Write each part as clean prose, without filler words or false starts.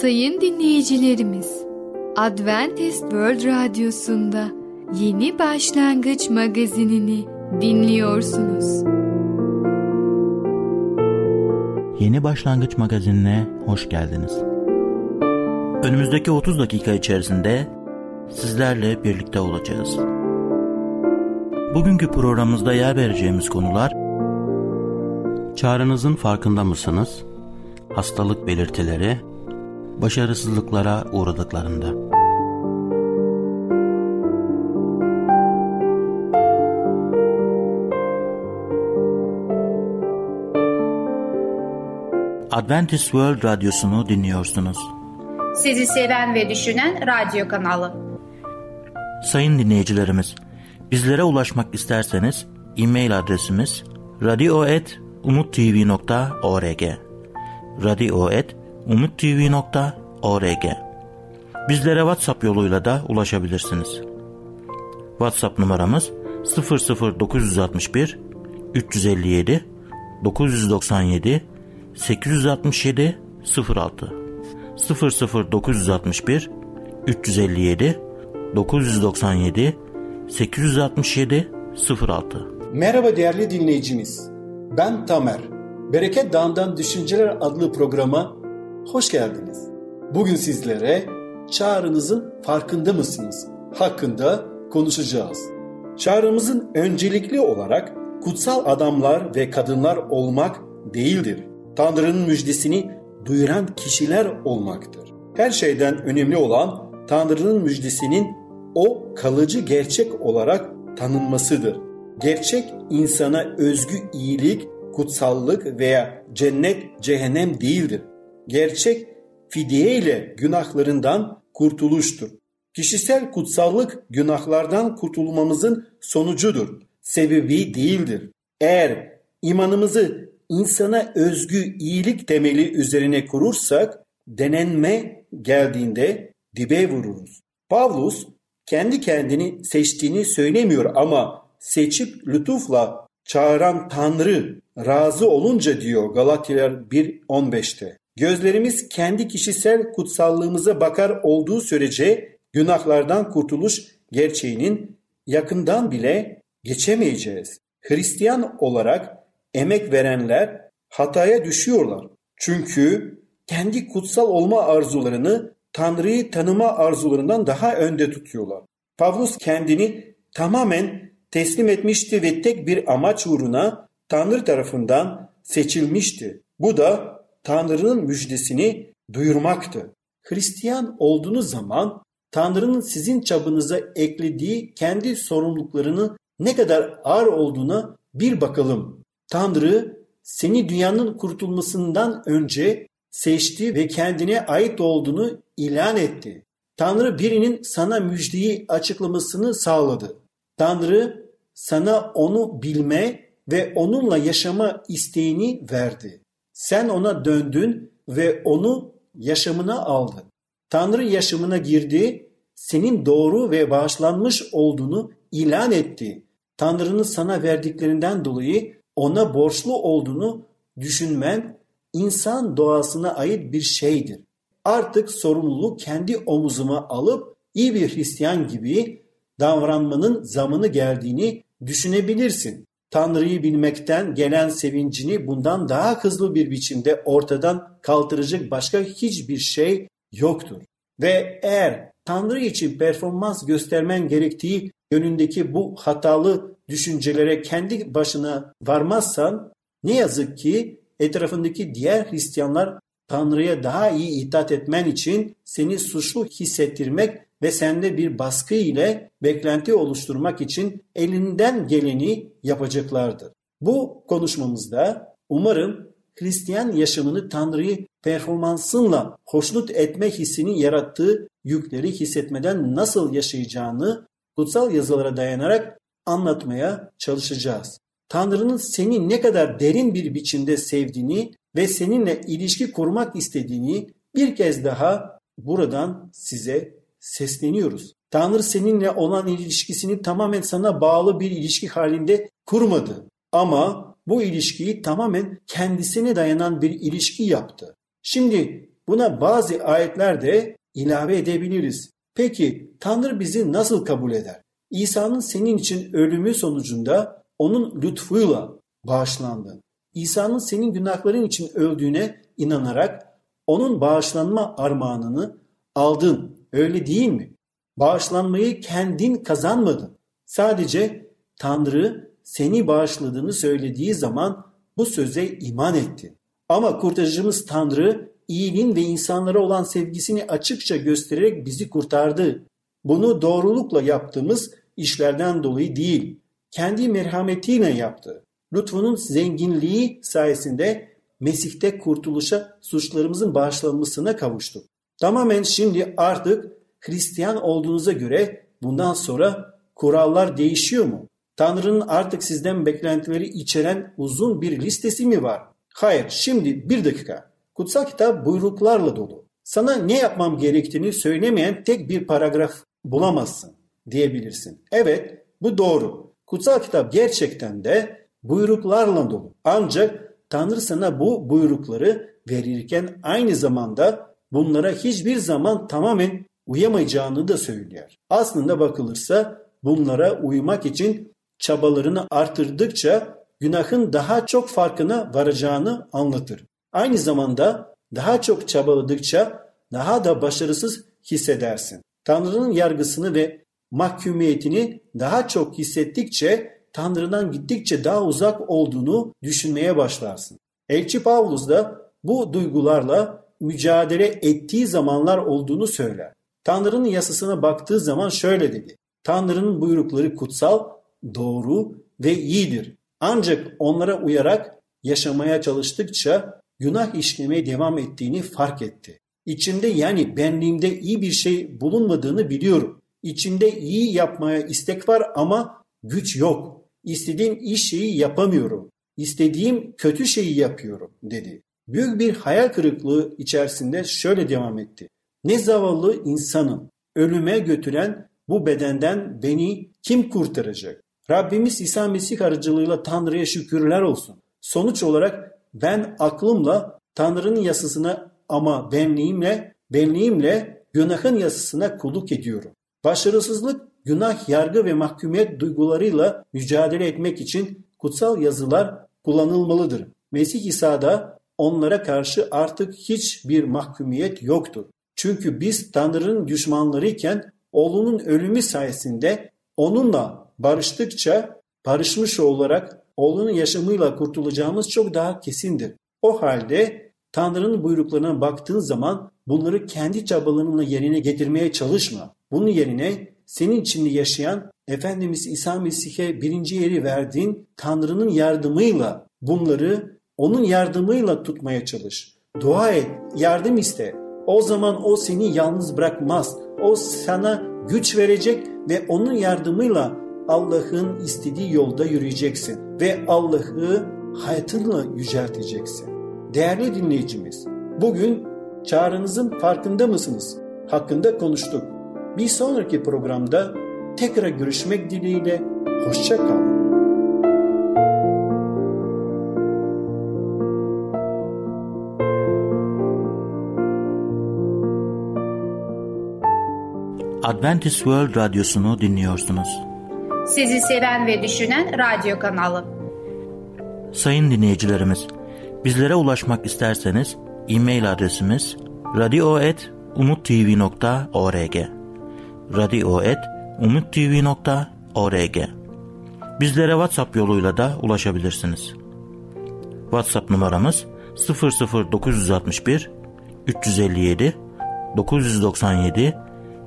Sayın dinleyicilerimiz, Adventist World Radyosu'nda Yeni Başlangıç Magazinini dinliyorsunuz. Yeni Başlangıç Magazinine hoş geldiniz. Önümüzdeki 30 dakika içerisinde sizlerle birlikte olacağız. Bugünkü programımızda yer vereceğimiz konular: çağrınızın farkında mısınız? Hastalık belirtileri, başarısızlıklara uğradıklarında. Adventist World Radyosu'nu dinliyorsunuz. Sizi seven ve düşünen radyo kanalı. Sayın dinleyicilerimiz, bizlere ulaşmak isterseniz e-mail adresimiz radio@umuttv.org radio@umuttv.org. Bizlere WhatsApp yoluyla da ulaşabilirsiniz. WhatsApp numaramız 00961 357 997 867 06 00961 357 997 867 06. Merhaba değerli dinleyicimiz. Ben Tamer. Bereket Dağı'ndan Düşünceler adlı programa hoş geldiniz. Bugün sizlere çağrınızın farkında mısınız hakkında konuşacağız. Çağrımızın öncelikli olarak kutsal adamlar ve kadınlar olmak değildir. Tanrı'nın müjdesini duyuran kişiler olmaktır. Her şeyden önemli olan Tanrı'nın müjdesinin o kalıcı gerçek olarak tanınmasıdır. Gerçek insana özgü iyilik, kutsallık veya cennet, cehennem değildir. Gerçek fidye ile günahlarından kurtuluştur. Kişisel kutsallık günahlardan kurtulmamızın sonucudur, sebebi değildir. Eğer imanımızı insana özgü iyilik temeli üzerine kurursak, denenme geldiğinde dibe vururuz. Pavlus kendi kendini seçtiğini söylemiyor ama seçip lütufla çağıran Tanrı razı olunca diyor Galatyalar 1:15'te. Gözlerimiz kendi kişisel kutsallığımıza bakar olduğu sürece günahlardan kurtuluş gerçeğinin yakından bile geçemeyeceğiz. Hristiyan olarak emek verenler hataya düşüyorlar. Çünkü kendi kutsal olma arzularını Tanrı'yı tanıma arzularından daha önde tutuyorlar. Pavlus kendini tamamen teslim etmişti ve tek bir amaç uğruna Tanrı tarafından seçilmişti. Bu da Tanrı'nın müjdesini duyurmaktı. Hristiyan olduğunuz zaman Tanrı'nın sizin çabınıza eklediği kendi sorumluluklarını ne kadar ağır olduğuna bir bakalım. Tanrı seni dünyanın kurtulmasından önce seçti ve kendine ait olduğunu ilan etti. Tanrı birinin sana müjdeyi açıklamasını sağladı. Tanrı sana onu bilme ve onunla yaşama isteğini verdi. Sen ona döndün ve onu yaşamına aldın. Tanrı yaşamına girdi, senin doğru ve bağışlanmış olduğunu ilan etti. Tanrı'nın sana verdiklerinden dolayı ona borçlu olduğunu düşünmen insan doğasına ait bir şeydir. Artık sorumluluğu kendi omuzuma alıp iyi bir Hristiyan gibi davranmanın zamanı geldiğini düşünebilirsin. Tanrı'yı bilmekten gelen sevincini bundan daha hızlı bir biçimde ortadan kaldıracak başka hiçbir şey yoktur. Ve eğer Tanrı için performans göstermen gerektiği yönündeki bu hatalı düşüncelere kendi başına varmazsan, ne yazık ki etrafındaki diğer Hristiyanlar Tanrı'ya daha iyi itaat etmen için seni suçlu hissettirmek ve sende bir baskı ile beklenti oluşturmak için elinden geleni yapacaklardır. Bu konuşmamızda umarım Hristiyan yaşamını Tanrı'yı performansınla hoşnut etme hissini yarattığı yükleri hissetmeden nasıl yaşayacağını kutsal yazılara dayanarak anlatmaya çalışacağız. Tanrı'nın seni ne kadar derin bir biçimde sevdiğini ve seninle ilişki kurmak istediğini bir kez daha buradan size sesleniyoruz. Tanrı seninle olan ilişkisini tamamen sana bağlı bir ilişki halinde kurmadı. Ama bu ilişkiyi tamamen kendisine dayanan bir ilişki yaptı. Şimdi Buna bazı ayetler de ilave edebiliriz. Peki Tanrı bizi nasıl kabul eder? İsa'nın senin için ölümü sonucunda onun lütfuyla bağışlandın. İsa'nın senin günahların için öldüğüne inanarak onun bağışlanma armağanını aldın. Öyle değil mi? Bağışlanmayı kendin kazanmadın. Sadece Tanrı seni bağışladığını söylediği zaman bu söze iman etti. Ama kurtarıcımız Tanrı iyiliğin ve insanlara olan sevgisini açıkça göstererek bizi kurtardı. Bunu doğrulukla yaptığımız işlerden dolayı değil, kendi merhametiyle yaptı. Lütfunun zenginliği sayesinde Mesih'te kurtuluşa, suçlarımızın bağışlanmasına kavuştuk. Tamamen şimdi artık Hristiyan olduğunuza göre bundan sonra kurallar değişiyor mu? Tanrı'nın artık sizden beklentileri içeren uzun bir listesi mi var? Hayır, şimdi bir dakika. Kutsal kitap buyruklarla dolu. Sana ne yapmam gerektiğini söylemeyen tek bir paragraf bulamazsın diyebilirsin. Evet, bu doğru. Kutsal kitap gerçekten de buyruklarla dolu. Ancak Tanrı sana bu buyrukları verirken aynı zamanda bunlara hiçbir zaman tamamen uyamayacağını da söylüyor. Aslında bakılırsa bunlara uymak için çabalarını artırdıkça günahın daha çok farkına varacağını anlatır. Aynı zamanda daha çok çabaladıkça daha da başarısız hissedersin. Tanrı'nın yargısını ve mahkumiyetini daha çok hissettikçe Tanrı'dan gittikçe daha uzak olduğunu düşünmeye başlarsın. Elçi Pavlus da bu duygularla mücadele ettiği zamanlar olduğunu söyler. Tanrı'nın yasasına baktığı zaman şöyle dedi. Tanrı'nın buyrukları kutsal, doğru ve iyidir. Ancak onlara uyarak yaşamaya çalıştıkça günah işlemeye devam ettiğini fark etti. İçimde yani benliğimde iyi bir şey bulunmadığını biliyorum. İçimde iyi yapmaya istek var ama güç yok. İstediğim iyi şeyi yapamıyorum. İstediğim kötü şeyi yapıyorum dedi. Büyük bir hayal kırıklığı içerisinde şöyle devam etti. Ne zavallı insanım. Ölüme götüren bu bedenden beni kim kurtaracak? Rabbimiz İsa Mesih aracılığıyla Tanrı'ya şükürler olsun. Sonuç olarak ben aklımla Tanrı'nın yasasına ama benliğimle günahın yasasına kulluk ediyorum. Başarısızlık, günah, yargı ve mahkumiyet duygularıyla mücadele etmek için kutsal yazılar kullanılmalıdır. Mesih İsa'da onlara karşı artık hiçbir mahkumiyet yoktur. Çünkü biz Tanrı'nın düşmanlarıyken oğlunun ölümü sayesinde onunla barıştıkça barışmış olarak oğlunun yaşamıyla kurtulacağımız çok daha kesindir. O halde Tanrı'nın buyruklarına baktığın zaman bunları kendi çabalarınla yerine getirmeye çalışma. Bunun yerine senin içinde yaşayan Efendimiz İsa Mesih'e birinci yeri verdiğin Tanrı'nın yardımıyla bunları onun yardımıyla tutmaya çalış. Dua et, yardım iste. O zaman o seni yalnız bırakmaz. O sana güç verecek ve onun yardımıyla Allah'ın istediği yolda yürüyeceksin ve Allah'ı hayatınla yücelteceksin. Değerli dinleyicimiz, bugün çağrınızın farkında mısınız? Hakkında konuştuk. Bir sonraki programda tekrar görüşmek dileğiyle, hoşça kalın. Adventist World Radyosu'nu dinliyorsunuz. Sizi seven ve düşünen radyo kanalı. Sayın dinleyicilerimiz, bizlere ulaşmak isterseniz e-mail adresimiz radio@umuttv.org radio@umuttv.org. Bizlere WhatsApp yoluyla da ulaşabilirsiniz. WhatsApp numaramız 00961 357 997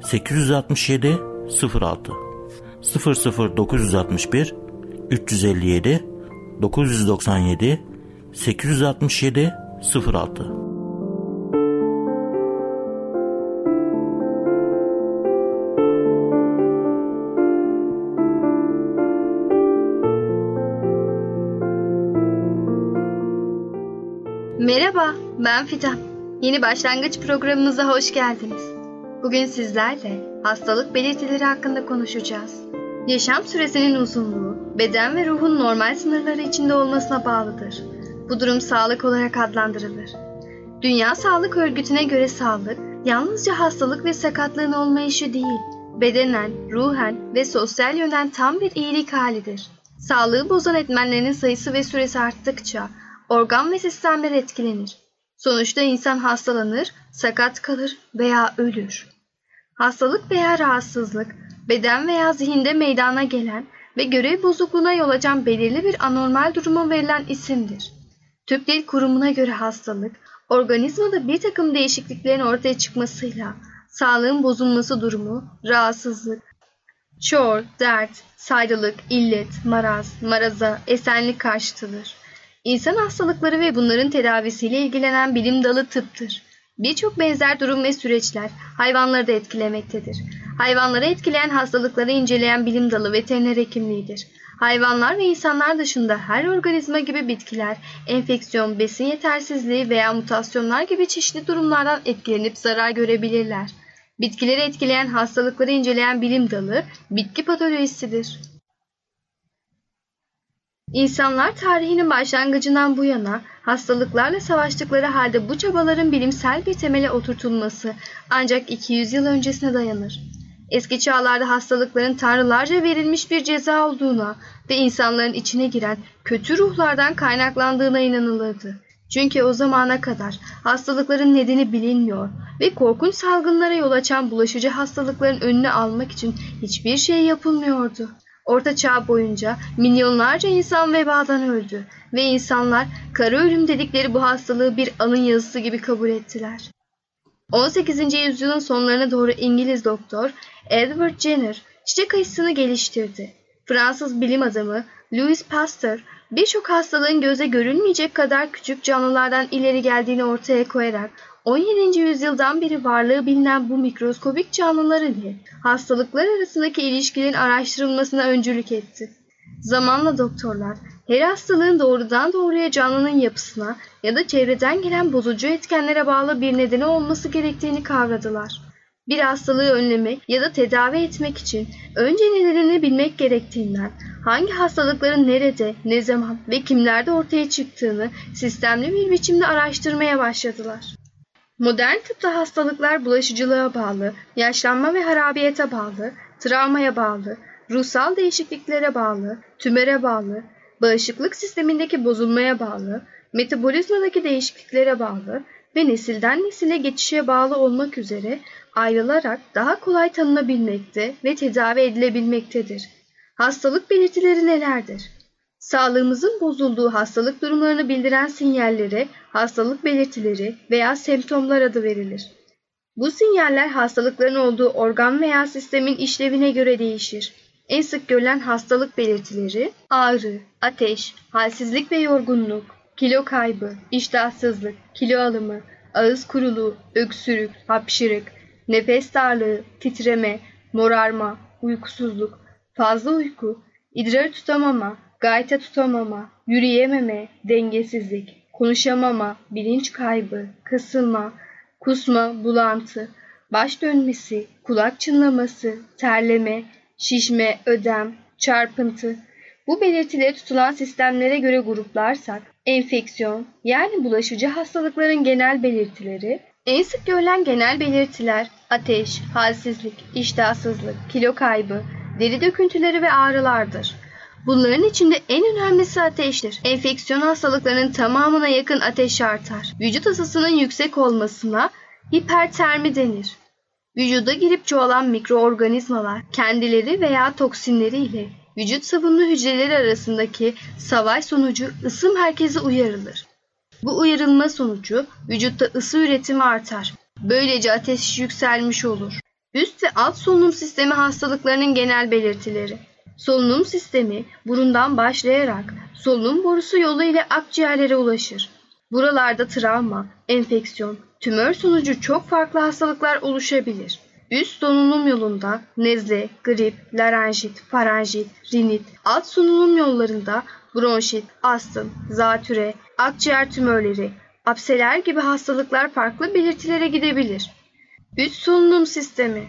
867 06 00961 357 997 867 06. Merhaba, ben Fidan. Yeni Başlangıç programımıza hoş geldiniz. Bugün sizlerle hastalık belirtileri hakkında konuşacağız. Yaşam süresinin uzunluğu, beden ve ruhun normal sınırları içinde olmasına bağlıdır. Bu durum sağlık olarak adlandırılır. Dünya Sağlık Örgütü'ne göre sağlık, yalnızca hastalık ve sakatlığın olmayışı değil, bedenen, ruhen ve sosyal yönden tam bir iyilik halidir. Sağlığı bozan etmenlerin sayısı ve süresi arttıkça organ ve sistemler etkilenir. Sonuçta insan hastalanır, sakat kalır veya ölür. Hastalık veya rahatsızlık, beden veya zihinde meydana gelen ve görev bozukluğuna yol açan belirli bir anormal duruma verilen isimdir. Türk Dil Kurumu'na göre hastalık, organizmada bir takım değişikliklerin ortaya çıkmasıyla sağlığın bozulması durumu, rahatsızlık, şor, dert, saydılık, illet, maraz, maraza, esenlik karşıtılır. İnsan hastalıkları ve bunların tedavisiyle ilgilenen bilim dalı tıptır. Birçok benzer durum ve süreçler hayvanları da etkilemektedir. Hayvanları etkileyen hastalıkları inceleyen bilim dalı veteriner hekimliğidir. Hayvanlar ve insanlar dışında her organizma gibi bitkiler, enfeksiyon, besin yetersizliği veya mutasyonlar gibi çeşitli durumlardan etkilenip zarar görebilirler. Bitkileri etkileyen hastalıkları inceleyen bilim dalı bitki patolojisidir. İnsanlar tarihinin başlangıcından bu yana hastalıklarla savaştıkları halde bu çabaların bilimsel bir temele oturtulması ancak 200 yıl öncesine dayanır. Eski çağlarda hastalıkların tanrılarca verilmiş bir ceza olduğuna ve insanların içine giren kötü ruhlardan kaynaklandığına inanılırdı. Çünkü o zamana kadar hastalıkların nedeni bilinmiyor ve korkunç salgınlara yol açan bulaşıcı hastalıkların önüne almak için hiçbir şey yapılmıyordu. Orta Çağ boyunca milyonlarca insan vebadan öldü ve insanlar kara ölüm dedikleri bu hastalığı bir alın yazısı gibi kabul ettiler. 18. yüzyılın sonlarına doğru İngiliz doktor Edward Jenner çiçek aşısını geliştirdi. Fransız bilim adamı Louis Pasteur birçok hastalığın göze görünmeyecek kadar küçük canlılardan ileri geldiğini ortaya koyarak 17. yüzyıldan beri varlığı bilinen bu mikroskobik canlıların hastalıklar arasındaki ilişkilerin araştırılmasına öncülük etti. Zamanla doktorlar her hastalığın doğrudan doğruya canlının yapısına ya da çevreden gelen bozucu etkenlere bağlı bir nedeni olması gerektiğini kavradılar. Bir hastalığı önlemek ya da tedavi etmek için önce nedenini bilmek gerektiğinden, hangi hastalıkların nerede, ne zaman ve kimlerde ortaya çıktığını sistemli bir biçimde araştırmaya başladılar. Modern tıpta hastalıklar bulaşıcılığa bağlı, yaşlanma ve harabiyete bağlı, travmaya bağlı, ruhsal değişikliklere bağlı, tümöre bağlı, bağışıklık sistemindeki bozulmaya bağlı, metabolizmadaki değişikliklere bağlı ve nesilden nesile geçişe bağlı olmak üzere ayrılarak daha kolay tanınabilmekte ve tedavi edilebilmektedir. Hastalık belirtileri nelerdir? Sağlığımızın bozulduğu hastalık durumlarını bildiren sinyallere hastalık belirtileri veya semptomlar adı verilir. Bu sinyaller hastalıkların olduğu organ veya sistemin işlevine göre değişir. En sık görülen hastalık belirtileri ağrı, ateş, halsizlik ve yorgunluk, kilo kaybı, iştahsızlık, kilo alımı, ağız kuruluğu, öksürük, hapşırık, nefes darlığı, titreme, morarma, uykusuzluk, fazla uyku, idrar tutamama, gayta tutamama, yürüyememe, dengesizlik, konuşamama, bilinç kaybı, kasılma, kusma, bulantı, baş dönmesi, kulak çınlaması, terleme, şişme, ödem, çarpıntı. Bu belirtilere tutulan sistemlere göre gruplarsak, enfeksiyon yani bulaşıcı hastalıkların genel belirtileri, en sık görülen genel belirtiler ateş, halsizlik, iştahsızlık, kilo kaybı, deri döküntüleri ve ağrılardır. Bunların içinde en önemlisi ateştir. Enfeksiyon hastalıklarının tamamına yakın ateş artar. Vücut ısısının yüksek olmasına hipertermi denir. Vücuda girip çoğalan mikroorganizmalar kendileri veya toksinleri ile vücut savunma hücreleri arasındaki savaş sonucu ısı merkezi uyarılır. Bu uyarılma sonucu vücutta ısı üretimi artar. Böylece ateş yükselmiş olur. Üst ve alt solunum sistemi hastalıklarının genel belirtileri. Solunum sistemi burundan başlayarak solunum borusu yolu ile akciğerlere ulaşır. Buralarda travma, enfeksiyon, tümör sonucu çok farklı hastalıklar oluşabilir. Üst solunum yolunda nezle, grip, larenjit, farenjit, rinit, alt solunum yollarında bronşit, astım, zatüre, akciğer tümörleri, apseler gibi hastalıklar farklı belirtilere gidebilir. Üst solunum sistemi.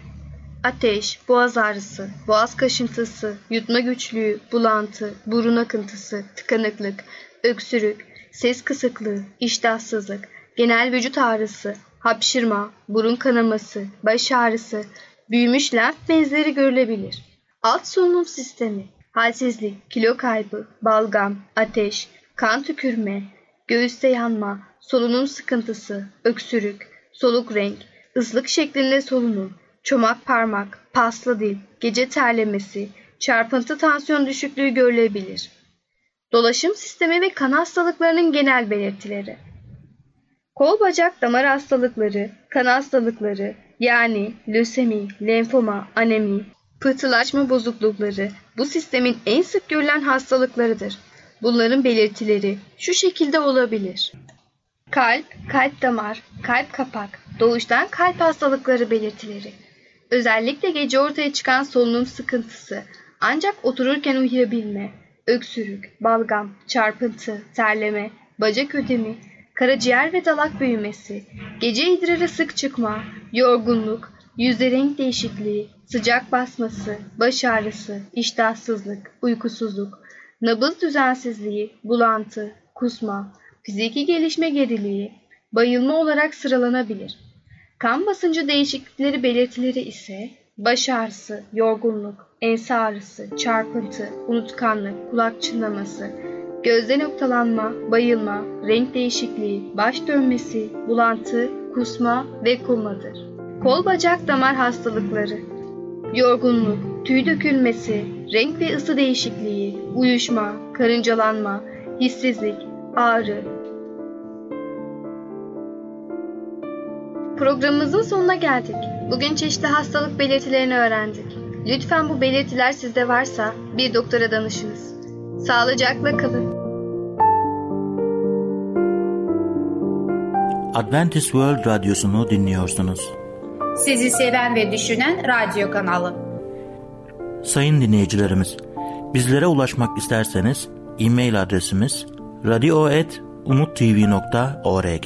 Ateş, boğaz ağrısı, boğaz kaşıntısı, yutma güçlüğü, bulantı, burun akıntısı, tıkanıklık, öksürük, ses kısıklığı, iştahsızlık, genel vücut ağrısı, hapşırma, burun kanaması, baş ağrısı, büyümüş lenf bezleri görülebilir. Alt solunum sistemi, halsizlik, kilo kaybı, balgam, ateş, kan tükürme, göğüste yanma, solunum sıkıntısı, öksürük, soluk renk, ıslık şeklinde solunum, çomak parmak, paslı dil, gece terlemesi, çarpıntı tansiyon düşüklüğü görülebilir. Dolaşım sistemi ve kan hastalıklarının genel belirtileri. Kol bacak damar hastalıkları, kan hastalıkları yani lösemi, lenfoma, anemi, pıhtılaşma bozuklukları bu sistemin en sık görülen hastalıklarıdır. Bunların belirtileri şu şekilde olabilir. Kalp, kalp damar, kalp kapak, doğuştan kalp hastalıkları belirtileri. Özellikle gece ortaya çıkan solunum sıkıntısı, ancak otururken uyuyabilme, öksürük, balgam, çarpıntı, terleme, bacak ödemi, karaciğer ve dalak büyümesi, gece idrarı sık çıkma, yorgunluk, yüzde renk değişikliği, sıcak basması, baş ağrısı, iştahsızlık, uykusuzluk, nabız düzensizliği, bulantı, kusma, fiziki gelişme geriliği, bayılma olarak sıralanabilir. Kan basıncı değişiklikleri belirtileri ise baş ağrısı, yorgunluk, ense ağrısı, çarpıntı, unutkanlık, kulak çınlaması, gözde noktalanma, bayılma, renk değişikliği, baş dönmesi, bulantı, kusma ve komadır. Kol bacak damar hastalıkları, yorgunluk, tüy dökülmesi, renk ve ısı değişikliği, uyuşma, karıncalanma, hissizlik, ağrı. Programımızın sonuna geldik. Bugün çeşitli hastalık belirtilerini öğrendik. Lütfen bu belirtiler sizde varsa bir doktora danışınız. Sağlıcakla kalın. Adventist World Radyosu'nu dinliyorsunuz. Sizi seven ve düşünen radyo kanalı. Sayın dinleyicilerimiz, bizlere ulaşmak isterseniz e-mail adresimiz radio@umuttv.org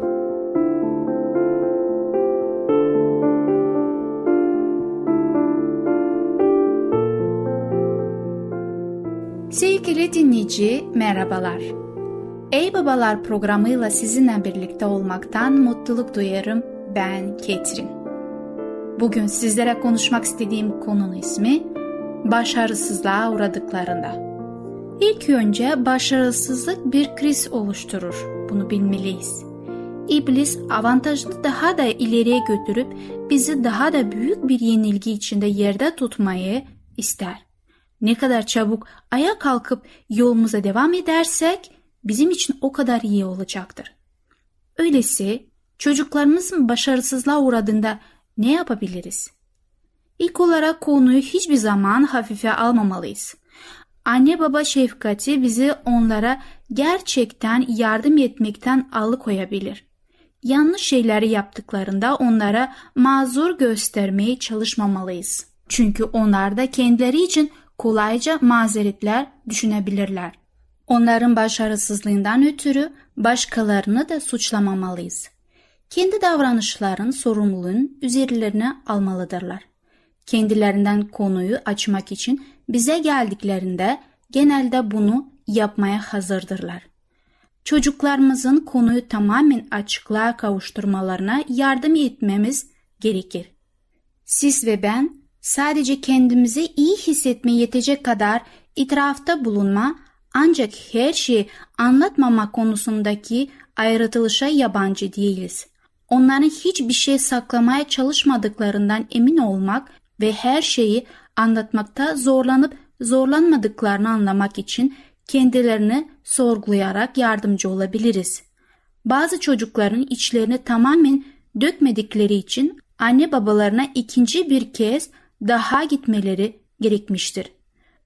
Sevgili dinleyici, merhabalar. Ey Babalar programıyla sizinle birlikte olmaktan mutluluk duyarım. Ben Ketrin. Bugün sizlere konuşmak istediğim konunun ismi başarısızlığa uğradıklarında. İlk önce başarısızlık bir kriz oluşturur. Bunu bilmeliyiz. İblis avantajını daha da ileriye götürüp bizi daha da büyük bir yenilgi içinde yerde tutmayı ister. Ne kadar çabuk ayağa kalkıp yolumuza devam edersek bizim için o kadar iyi olacaktır. Öyleyse çocuklarımızın başarısızlığa uğradığında ne yapabiliriz? İlk olarak konuyu hiçbir zaman hafife almamalıyız. Anne baba şefkati bizi onlara gerçekten yardım etmekten alıkoyabilir. Yanlış şeyleri yaptıklarında onlara mazur göstermeye çalışmamalıyız. Çünkü onlar da kendileri için kolayca mazeretler düşünebilirler. Onların başarısızlığından ötürü başkalarını da suçlamamalıyız. Kendi davranışların sorumluluğunu üzerlerine almalıdırlar. Kendilerinden konuyu açmak için bize geldiklerinde genelde bunu yapmaya hazırdırlar. Çocuklarımızın konuyu tamamen açıklığa kavuşturmalarına yardım etmemiz gerekir. Siz ve ben sadece kendimizi iyi hissetmeye yetecek kadar itirafta bulunma, ancak her şeyi anlatmama konusundaki ayrıtılışa yabancı değiliz. Onların hiçbir şey saklamaya çalışmadıklarından emin olmak ve her şeyi anlatmakta zorlanıp zorlanmadıklarını anlamak için kendilerini sorgulayarak yardımcı olabiliriz. Bazı çocukların içlerini tamamen dökmedikleri için anne babalarına ikinci bir kez daha gitmeleri gerekmiştir.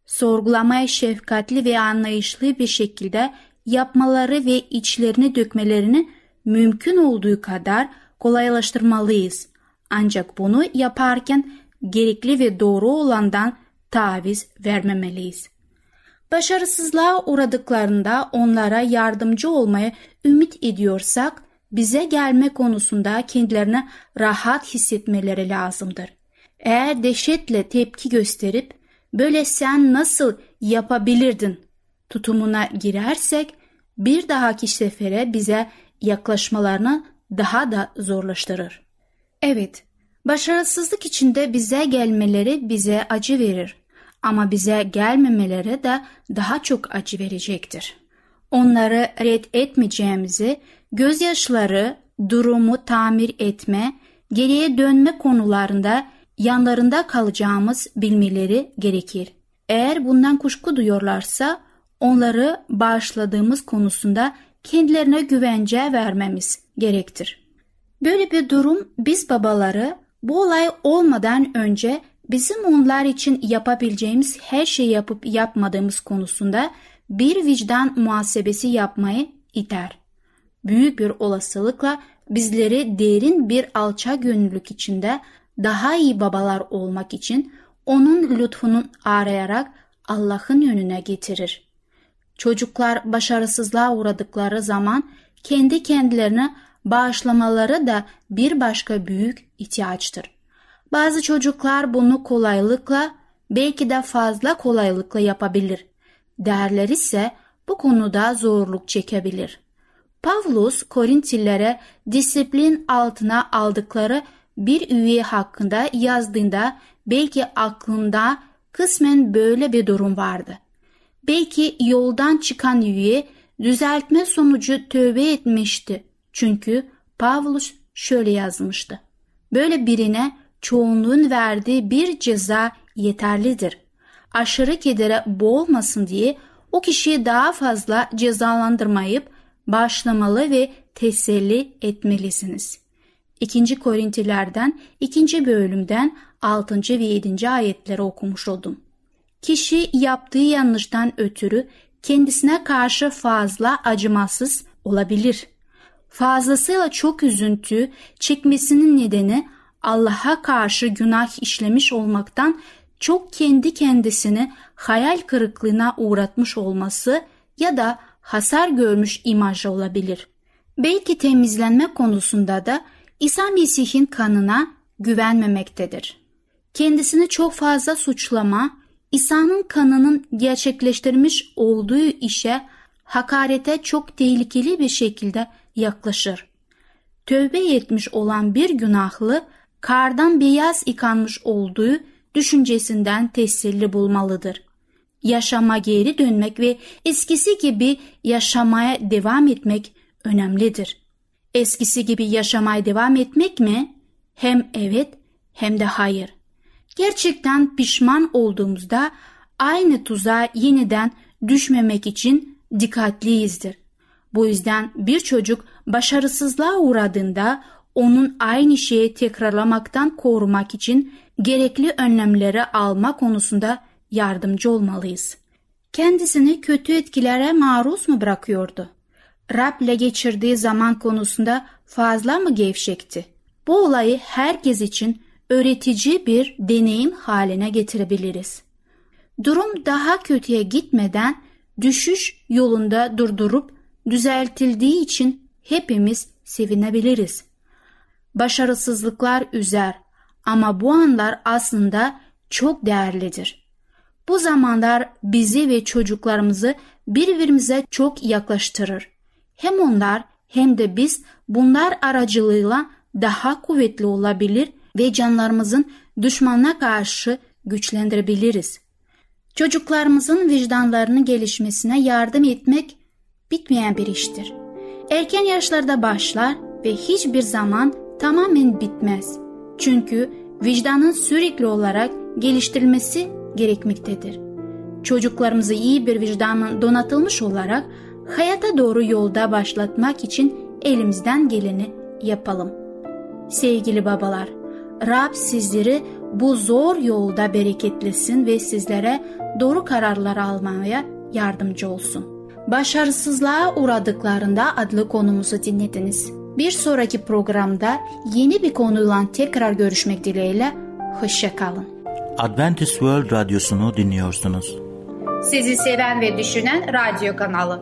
Sorgulamaya şefkatli ve anlayışlı bir şekilde yapmaları ve içlerini dökmelerini mümkün olduğu kadar kolaylaştırmalıyız. Ancak bunu yaparken gerekli ve doğru olandan taviz vermemeliyiz. Başarısızlığa uğradıklarında onlara yardımcı olmaya ümit ediyorsak, bize gelme konusunda kendilerine rahat hissetmeleri lazımdır. Eğer dehşetle tepki gösterip, böyle sen nasıl yapabilirdin tutumuna girersek, bir dahaki sefere bize yaklaşmalarını daha da zorlaştırır. Evet, başarısızlık içinde bize gelmeleri bize acı verir. Ama bize gelmemeleri de daha çok acı verecektir. Onları red etmeyeceğimizi, gözyaşları, durumu tamir etme, geriye dönme konularında yanlarında kalacağımız bilmeleri gerekir. Eğer bundan kuşku duyuyorlarsa, onları bağışladığımız konusunda kendilerine güvence vermemiz gerektir. Böyle bir durum biz babaları bu olay olmadan önce bizim onlar için yapabileceğimiz her şeyi yapıp yapmadığımız konusunda bir vicdan muhasebesi yapmayı iter. Büyük bir olasılıkla bizleri derin bir alçagönüllülük içinde daha iyi babalar olmak için onun lütfunu arayarak Allah'ın yönüne getirir. Çocuklar başarısızlığa uğradıkları zaman kendi kendilerine bağışlamaları da bir başka büyük ihtiyaçtır. Bazı çocuklar bunu kolaylıkla, belki de fazla kolaylıkla yapabilir. Diğerleri ise bu konuda zorluk çekebilir. Pavlus, Korintililere disiplin altına aldıkları bir üye hakkında yazdığında belki aklında kısmen böyle bir durum vardı. Belki yoldan çıkan üye düzeltme sonucu tövbe etmişti. Çünkü Pavlus şöyle yazmıştı: böyle birine çoğunluğun verdiği bir ceza yeterlidir. Aşırı kedere boğulmasın diye o kişiyi daha fazla cezalandırmayıp bağışlamalı ve teselli etmelisiniz. 2. Korintilerden 2. bölümden 6. ve 7. ayetleri okumuş oldum. Kişi yaptığı yanlıştan ötürü kendisine karşı fazla acımasız olabilir. Fazlasıyla çok üzüntü çekmesinin nedeni Allah'a karşı günah işlemiş olmaktan çok kendi kendisini hayal kırıklığına uğratmış olması ya da hasar görmüş imajı olabilir. Belki temizlenme konusunda da İsa Mesih'in kanına güvenmemektedir. Kendisini çok fazla suçlama, İsa'nın kanının gerçekleştirmiş olduğu işe, hakarete çok tehlikeli bir şekilde yaklaşır. Tövbe etmiş olan bir günahlı, kardan beyaz yıkanmış olduğu düşüncesinden teselli bulmalıdır. Yaşama geri dönmek ve eskisi gibi yaşamaya devam etmek önemlidir. Eskisi gibi yaşamaya devam etmek mi? Hem evet hem de hayır. Gerçekten pişman olduğumuzda aynı tuzağa yeniden düşmemek için dikkatliyizdir. Bu yüzden bir çocuk başarısızlığa uğradığında onun aynı şeyi tekrarlamaktan korumak için gerekli önlemleri alma konusunda yardımcı olmalıyız. Kendisini kötü etkilere maruz mu bırakıyordu? Rab'le geçirdiği zaman konusunda fazla mı gevşekti? Bu olayı herkes için öğretici bir deneyim haline getirebiliriz. Durum daha kötüye gitmeden düşüş yolunda durdurup düzeltildiği için hepimiz sevinebiliriz. Başarısızlıklar üzer ama bu anlar aslında çok değerlidir. Bu zamanlar bizi ve çocuklarımızı birbirimize çok yaklaştırır. Hem onlar hem de biz bunlar aracılığıyla daha kuvvetli olabilir ve canlarımızın düşmanına karşı güçlendirebiliriz. Çocuklarımızın vicdanlarının gelişmesine yardım etmek bitmeyen bir iştir. Erken yaşlarda başlar ve hiçbir zaman tamamen bitmez. Çünkü vicdanın sürekli olarak geliştirilmesi gerekmektedir. Çocuklarımızı iyi bir vicdanla donatılmış olarak hayata doğru yolda başlatmak için elimizden geleni yapalım. Sevgili babalar, Rab sizleri bu zor yolda bereketlesin ve sizlere doğru kararlar almaya yardımcı olsun. Başarısızlığa uğradıklarında adlı konumuzu dinlediniz. Bir sonraki programda yeni bir konuyla tekrar görüşmek dileğiyle, hoşça kalın. Adventist World Radyosu'nu dinliyorsunuz. Sizi seven ve düşünen radyo kanalı.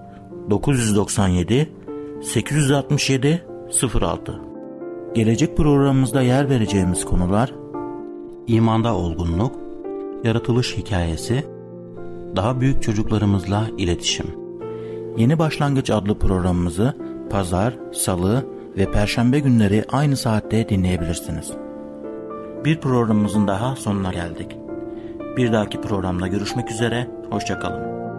997 867 06. Gelecek programımızda yer vereceğimiz konular: imanda olgunluk, yaratılış hikayesi, daha büyük çocuklarımızla iletişim. Yeni Başlangıç adlı programımızı pazar, salı ve perşembe günleri aynı saatte dinleyebilirsiniz. Bir programımızın daha sonuna geldik. Bir dahaki programda görüşmek üzere, hoşça kalın.